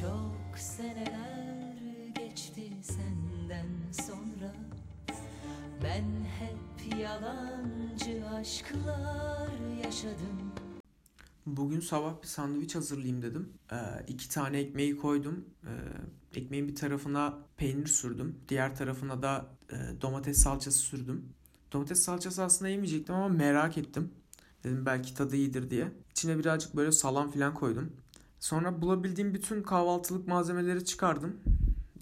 Çok seneler geçti senden sonra. Ben hep yalancı aşklar yaşadım. Bugün sabah bir sandviç hazırlayayım dedim. 2 tane ekmeği koydum. Ekmeğin bir tarafına peynir sürdüm. Diğer tarafına da domates salçası sürdüm. Domates salçası aslında yemeyecektim ama merak ettim. Dedim belki tadı iyidir diye. İçine birazcık böyle salam falan koydum. Sonra bulabildiğim bütün kahvaltılık malzemeleri çıkardım.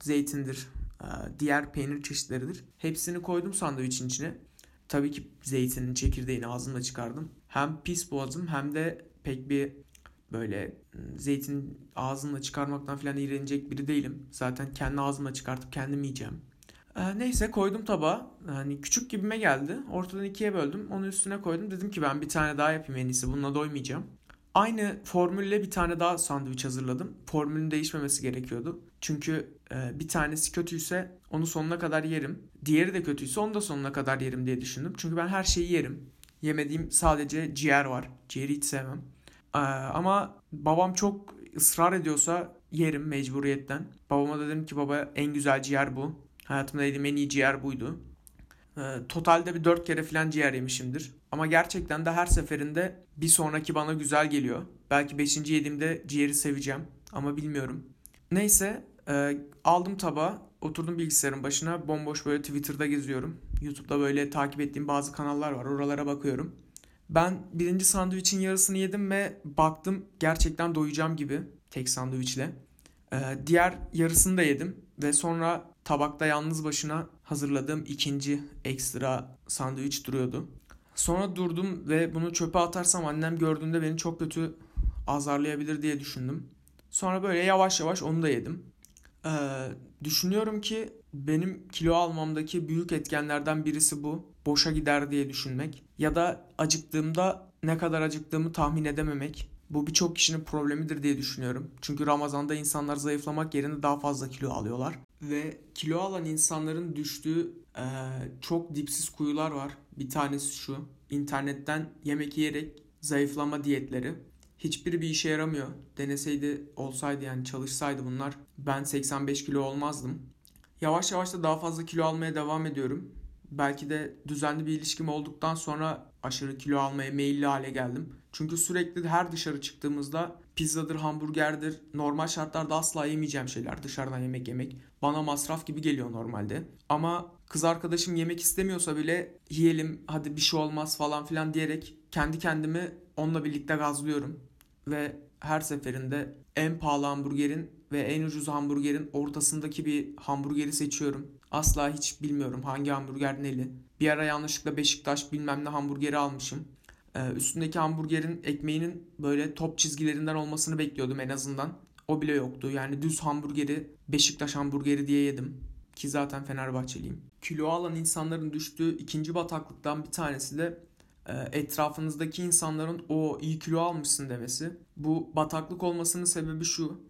Zeytindir, diğer peynir çeşitleridir. Hepsini koydum sandviçin içine. Tabii ki zeytinin çekirdeğini ağzımla çıkardım. Hem pis boğazım hem de pek bir böyle zeytin ağzımla çıkarmaktan falan iğrenecek biri değilim. Zaten kendi ağzımla çıkartıp kendim yiyeceğim. Neyse koydum tabağa. Hani küçük gibime geldi. Ortadan 2'ye böldüm. Onun üstüne koydum. Dedim ki ben bir tane daha yapayım en iyisi. Bununla doymayacağım. Aynı formülle bir tane daha sandviç hazırladım. Formülün değişmemesi gerekiyordu. Çünkü bir tanesi kötüyse onu sonuna kadar yerim. Diğeri de kötüyse onu da sonuna kadar yerim diye düşündüm. Çünkü ben her şeyi yerim. Yemediğim sadece ciğer var. Ciğeri hiç sevmem. Ama babam çok ısrar ediyorsa yerim mecburiyetten. Babama dedim ki baba en güzel ciğer bu. Hayatımda yediğim en iyi ciğer buydu. Totalde bir 4 kere falan ciğer yemişimdir. Ama gerçekten de her seferinde bir sonraki bana güzel geliyor. Belki 5. yediğimde ciğeri seveceğim ama bilmiyorum. Neyse aldım tabağı, oturdum bilgisayarın başına. Bomboş böyle Twitter'da geziyorum. YouTube'da böyle takip ettiğim bazı kanallar var. Oralara bakıyorum. Ben birinci sandviçin yarısını yedim ve baktım gerçekten doyacağım gibi tek sandviçle. Diğer yarısını da yedim ve sonra tabakta yalnız başına hazırladığım ikinci ekstra sandviç duruyordu. Sonra durdum ve bunu çöpe atarsam annem gördüğünde beni çok kötü azarlayabilir diye düşündüm. Sonra böyle yavaş yavaş onu da yedim. Düşünüyorum ki benim kilo almamdaki büyük etkenlerden birisi bu. Boşa gider diye düşünmek ya da acıktığımda ne kadar acıktığımı tahmin edememek. Bu birçok kişinin problemidir diye düşünüyorum. Çünkü Ramazan'da insanlar zayıflamak yerine daha fazla kilo alıyorlar. Ve kilo alan insanların düştüğü çok dipsiz kuyular var. Bir tanesi şu: internetten yemek yiyerek zayıflama diyetleri. Hiçbiri bir işe yaramıyor. Deneseydi, olsaydı yani çalışsaydı bunlar, ben 85 kilo olmazdım. Yavaş yavaş da daha fazla kilo almaya devam ediyorum. Belki de düzenli bir ilişkim olduktan sonra aşırı kilo almaya meyilli hale geldim. Çünkü sürekli her dışarı çıktığımızda pizzadır, hamburgerdir, normal şartlarda asla yemeyeceğim şeyler, dışarıdan yemek yemek. Bana masraf gibi geliyor normalde. Ama kız arkadaşım yemek istemiyorsa bile yiyelim hadi bir şey olmaz falan filan diyerek kendi kendimi onunla birlikte gazlıyorum. Ve her seferinde en pahalı hamburgerin ve en ucuz hamburgerin ortasındaki bir hamburgeri seçiyorum. Asla hiç bilmiyorum hangi hamburger neli. Bir ara yanlışlıkla Beşiktaş bilmem ne hamburgeri almışım. Üstündeki hamburgerin ekmeğinin böyle top çizgilerinden olmasını bekliyordum en azından. O bile yoktu. Yani düz hamburgeri Beşiktaş hamburgeri diye yedim. Ki zaten Fenerbahçeliyim. Kilo alan insanların düştüğü ikinci bataklıktan bir tanesi de etrafınızdaki insanların "o iyi kilo almışsın" demesi. Bu bataklık olmasının sebebi şu: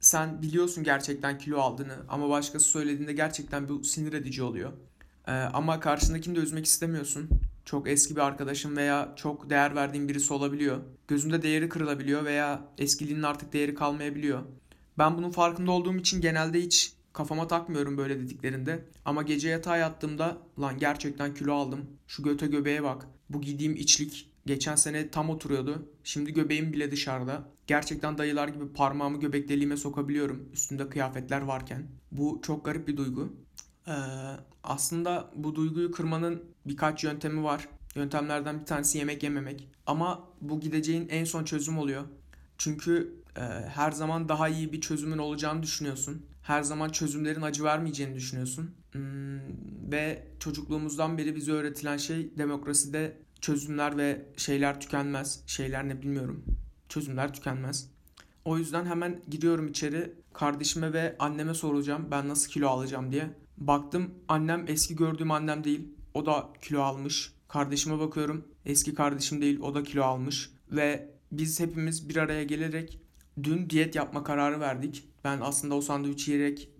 sen biliyorsun gerçekten kilo aldığını ama başkası söylediğinde gerçekten bu sinir edici oluyor. Ama karşındakini de üzmek istemiyorsun. Çok eski bir arkadaşın veya çok değer verdiğin birisi olabiliyor. Gözünde değeri kırılabiliyor veya eskiliğinin artık değeri kalmayabiliyor. Ben bunun farkında olduğum için genelde hiç kafama takmıyorum böyle dediklerinde. Ama gece yatağa yattığımda "lan gerçekten kilo aldım. Şu göte göbeğe bak. Bu giydiğim içlik geçen sene tam oturuyordu. Şimdi göbeğim bile dışarıda. Gerçekten dayılar gibi parmağımı göbek deliğime sokabiliyorum üstümde kıyafetler varken." Bu çok garip bir duygu. Aslında bu duyguyu kırmanın birkaç yöntemi var. Yöntemlerden bir tanesi yemek yememek. Ama bu gideceğin en son çözüm oluyor. Çünkü her zaman daha iyi bir çözümün olacağını düşünüyorsun. Her zaman çözümlerin acı vermeyeceğini düşünüyorsun. Ve çocukluğumuzdan beri bize öğretilen şey demokraside çözümler ve şeyler tükenmez. Şeyler ne bilmiyorum. Çözümler tükenmez. O yüzden hemen giriyorum içeri. Kardeşime ve anneme soracağım ben nasıl kilo alacağım diye. Baktım annem eski gördüğüm annem değil. O da kilo almış. Kardeşime bakıyorum. Eski kardeşim değil. O da kilo almış. Ve biz hepimiz bir araya gelerek dün diyet yapma kararı verdik. Ben aslında o sandviç yiyerek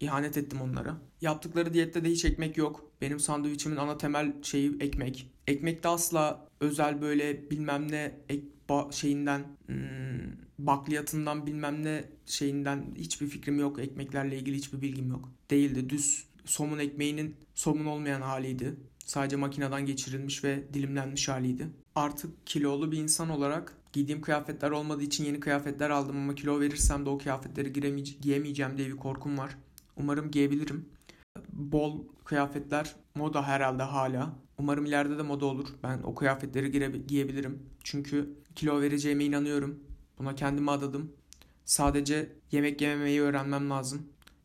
ihanet ettim onlara. Yaptıkları diyette de hiç ekmek yok. Benim sandviçimin ana temel şeyi ekmek. Ekmekte asla özel böyle bilmem ne şeyinden, bakliyatından bilmem ne şeyinden hiçbir fikrim yok. Ekmeklerle ilgili hiçbir bilgim yok. Değildi. Düz somun ekmeğinin somun olmayan haliydi. Sadece makineden geçirilmiş ve dilimlenmiş haliydi. Artık kilolu bir insan olarak giydiğim kıyafetler olmadığı için yeni kıyafetler aldım ama kilo verirsem de o kıyafetleri giyemeyeceğim diye bir korkum var. Umarım giyebilirim. Bol kıyafetler moda herhalde hala. Umarım ileride de moda olur. Ben o kıyafetleri giyebilirim. Çünkü kilo vereceğime inanıyorum. Buna kendimi adadım. Sadece yemek yememeyi öğrenmem lazım.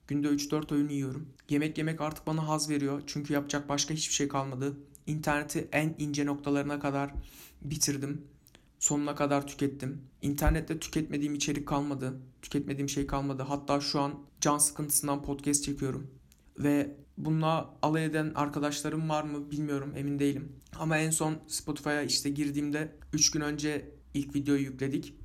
Günde 3-4 öğün yiyorum. Yemek yemek artık bana haz veriyor. Çünkü yapacak başka hiçbir şey kalmadı. İnterneti en ince noktalarına kadar bitirdim. Sonuna kadar tükettim. İnternette tüketmediğim içerik kalmadı. Tüketmediğim şey kalmadı. Hatta şu an can sıkıntısından podcast çekiyorum. Ve bununla alay eden arkadaşlarım var mı bilmiyorum, emin değilim. Ama en son Spotify'a işte girdiğimde 3 gün önce ilk videoyu yükledik.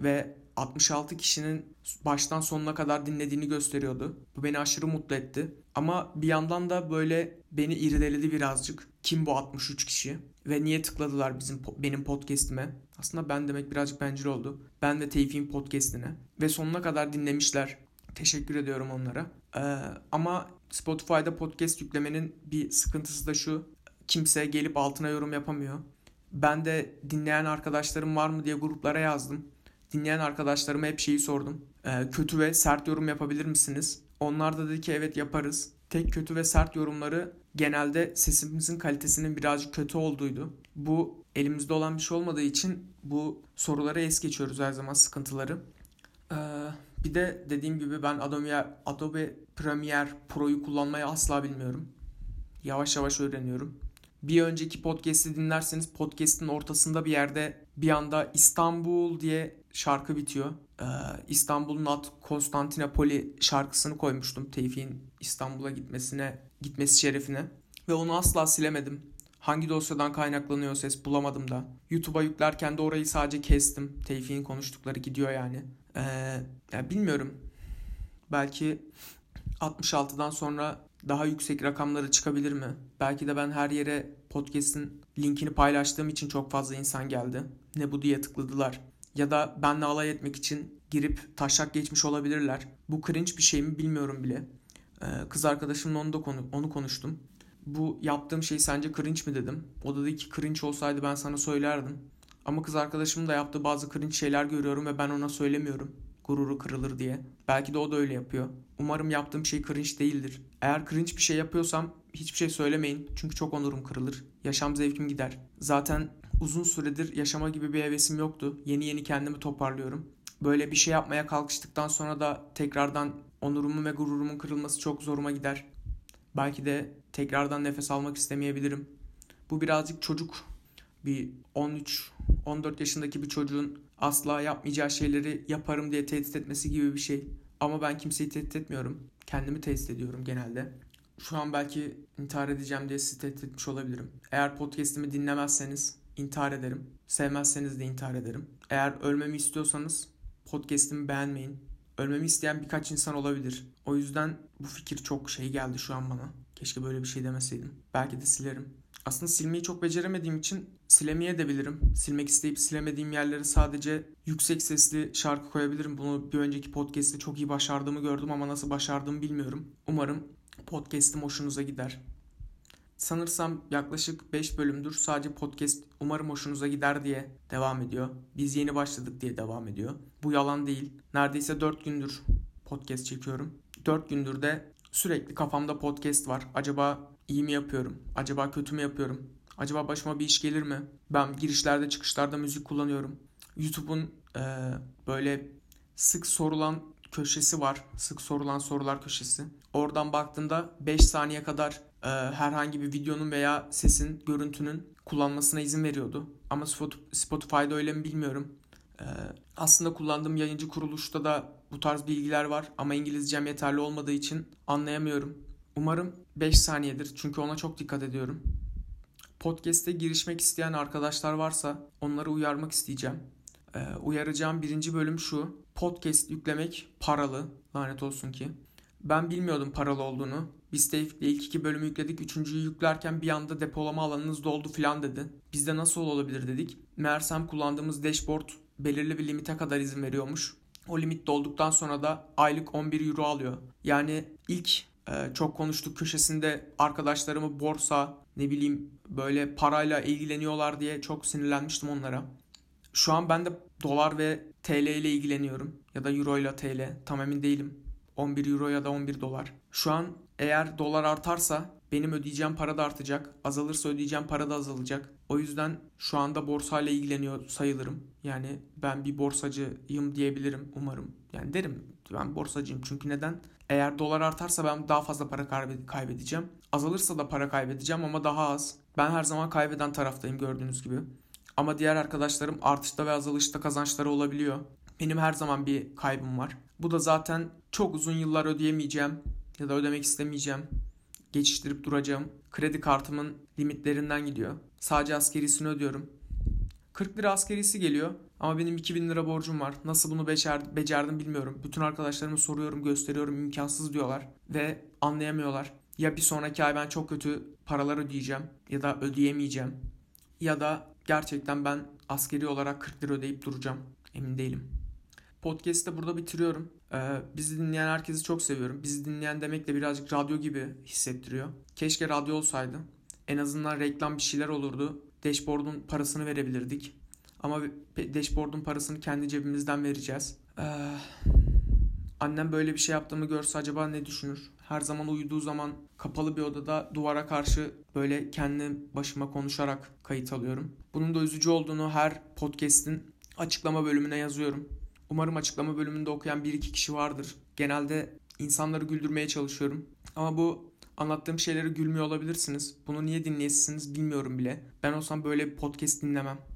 Ve 66 kişinin baştan sonuna kadar dinlediğini gösteriyordu. Bu beni aşırı mutlu etti. Ama bir yandan da böyle beni irdeledi birazcık. Kim bu 63 kişi? Ve niye tıkladılar benim podcast'ime? Aslında ben demek birazcık bencil oldu. Ben ve Tevfik'in podcast'ine. Ve sonuna kadar dinlemişler. Teşekkür ediyorum onlara. Ama Spotify'da podcast yüklemenin bir sıkıntısı da şu. Kimse gelip altına yorum yapamıyor. Ben de dinleyen arkadaşlarım var mı diye gruplara yazdım. Dinleyen arkadaşlarıma hep şeyi sordum. Kötü ve sert yorum yapabilir misiniz? Onlar da dedi ki evet yaparız. Tek kötü ve sert yorumları genelde sesimizin kalitesinin birazcık kötü olduğuydu. Bu elimizde olan bir şey olmadığı için bu sorulara es geçiyoruz her zaman, sıkıntıları. Bir de dediğim gibi ben Adobe Premiere Pro'yu kullanmayı asla bilmiyorum. Yavaş yavaş öğreniyorum. Bir önceki podcast'i dinlerseniz podcast'in ortasında bir yerde bir anda İstanbul diye şarkı bitiyor. İstanbul Not Konstantinopoli şarkısını koymuştum Tevfik'in İstanbul'a gitmesi şerefine. Ve onu asla silemedim. Hangi dosyadan kaynaklanıyor ses bulamadım da. YouTube'a yüklerken de orayı sadece kestim. Tevfik'in konuştukları gidiyor yani. Yani bilmiyorum. Belki 66'dan sonra daha yüksek rakamlara çıkabilir mi? Belki de ben her yere podcast'in linkini paylaştığım için çok fazla insan geldi. Ne bu diye tıkladılar. Ya da benle alay etmek için girip taşak geçmiş olabilirler. Bu cringe bir şey mi bilmiyorum bile. Kız arkadaşımla onu konuştum. Bu yaptığım şey sence cringe mi dedim. O da dedi ki cringe olsaydı ben sana söylerdim. Ama kız arkadaşımın da yaptığı bazı cringe şeyler görüyorum ve ben ona söylemiyorum. Gururu kırılır diye. Belki de o da öyle yapıyor. Umarım yaptığım şey cringe değildir. Eğer cringe bir şey yapıyorsam hiçbir şey söylemeyin. Çünkü çok onurum kırılır. Yaşam zevkim gider. Zaten uzun süredir yaşama gibi bir hevesim yoktu. Yeni yeni kendimi toparlıyorum. Böyle bir şey yapmaya kalkıştıktan sonra da tekrardan onurumun ve gururumun kırılması çok zoruma gider. Belki de tekrardan nefes almak istemeyebilirim. Bu birazcık çocuk. Bir 13-14 yaşındaki bir çocuğun asla yapmayacağı şeyleri yaparım diye tehdit etmesi gibi bir şey. Ama ben kimseyi tehdit etmiyorum. Kendimi tehdit ediyorum genelde. Şu an belki intihar edeceğim diye sizi tehdit etmiş olabilirim. Eğer podcast'imi dinlemezseniz intihar ederim. Sevmezseniz de intihar ederim. Eğer ölmemi istiyorsanız podcast'imi beğenmeyin. Ölmemi isteyen birkaç insan olabilir. O yüzden bu fikir çok şey geldi şu an bana. Keşke böyle bir şey demeseydim. Belki de silerim. Aslında silmeyi çok beceremediğim için silemeyebilirim. Silmek isteyip silemediğim yerlere sadece yüksek sesli şarkı koyabilirim. Bunu bir önceki podcast'te çok iyi başardığımı gördüm ama nasıl başardığımı bilmiyorum. Umarım podcast'im hoşunuza gider. Sanırsam yaklaşık 5 bölümdür sadece podcast umarım hoşunuza gider diye devam ediyor. Biz yeni başladık diye devam ediyor. Bu yalan değil. Neredeyse 4 gündür podcast çekiyorum. 4 gündür de sürekli kafamda podcast var. Acaba iyi mi yapıyorum? Acaba kötü mü yapıyorum? Acaba başıma bir iş gelir mi? Ben girişlerde çıkışlarda müzik kullanıyorum. YouTube'un böyle sık sorulan köşesi var. Sık sorulan sorular köşesi. Oradan baktığımda 5 saniye kadar herhangi bir videonun veya sesin, görüntünün kullanmasına izin veriyordu. Ama Spotify'da öyle mi bilmiyorum. Aslında kullandığım yayıncı kuruluşta da bu tarz bilgiler var. Ama İngilizcem yeterli olmadığı için anlayamıyorum. Umarım 5 saniyedir. Çünkü ona çok dikkat ediyorum. Podcast'e girişmek isteyen arkadaşlar varsa onları uyarmak isteyeceğim. Uyaracağım birinci bölüm şu. Podcast yüklemek paralı. Lanet olsun ki. Ben bilmiyordum paralı olduğunu. Biz Tevfik'le ilk 2 bölümü yükledik. 3.'yü yüklerken bir anda depolama alanınız doldu filan dedi. Biz de nasıl olabilir dedik. Meğersem kullandığımız dashboard belirli bir limite kadar izin veriyormuş. O limit dolduktan sonra da aylık 11 euro alıyor. Yani ilk çok konuştuk köşesinde arkadaşlarımı borsa, ne bileyim böyle parayla ilgileniyorlar diye çok sinirlenmiştim onlara. Şu an ben de dolar ve TL ile ilgileniyorum. Ya da euro ile TL, tam emin değilim. 11 euro ya da 11 dolar. Şu an eğer dolar artarsa benim ödeyeceğim para da artacak. Azalırsa ödeyeceğim para da azalacak. O yüzden şu anda borsayla ilgileniyor sayılırım. Yani ben bir borsacıyım diyebilirim umarım. Yani derim ben borsacıyım çünkü neden? Eğer dolar artarsa ben daha fazla para kaybedeceğim. Azalırsa da para kaybedeceğim ama daha az. Ben her zaman kaybeden taraftayım gördüğünüz gibi. Ama diğer arkadaşlarım artışta ve azalışta kazançları olabiliyor. Benim her zaman bir kaybım var. Bu da zaten çok uzun yıllar ödeyemeyeceğim ya da ödemek istemeyeceğim, geçiştirip duracağım kredi kartımın limitlerinden gidiyor. Sadece askerisini ödüyorum. 40 lira askerisi geliyor ama benim 2000 lira borcum var. Nasıl bunu becerdim bilmiyorum. Bütün arkadaşlarıma soruyorum, gösteriyorum, imkansız diyorlar ve anlayamıyorlar. Ya bir sonraki ay ben çok kötü paralar ödeyeceğim ya da ödeyemeyeceğim ya da gerçekten ben askeri olarak 40 lira ödeyip duracağım. Emin değilim. Podcast'ı burada bitiriyorum. Bizi dinleyen herkesi çok seviyorum. Bizi dinleyen demek de birazcık radyo gibi hissettiriyor. Keşke radyo olsaydı. En azından reklam bir şeyler olurdu. Dashboard'un parasını verebilirdik. Ama dashboard'un parasını kendi cebimizden vereceğiz. Annem böyle bir şey yaptığımı görse acaba ne düşünür? Her zaman uyuduğu zaman kapalı bir odada duvara karşı böyle kendi başıma konuşarak kayıt alıyorum. Bunun da üzücü olduğunu her podcast'in açıklama bölümüne yazıyorum. Umarım açıklama bölümünde okuyan 1-2 kişi vardır. Genelde insanları güldürmeye çalışıyorum. Ama bu anlattığım şeylere gülmüyor olabilirsiniz. Bunu niye dinleyesiniz bilmiyorum bile. Ben olsam böyle bir podcast dinlemem.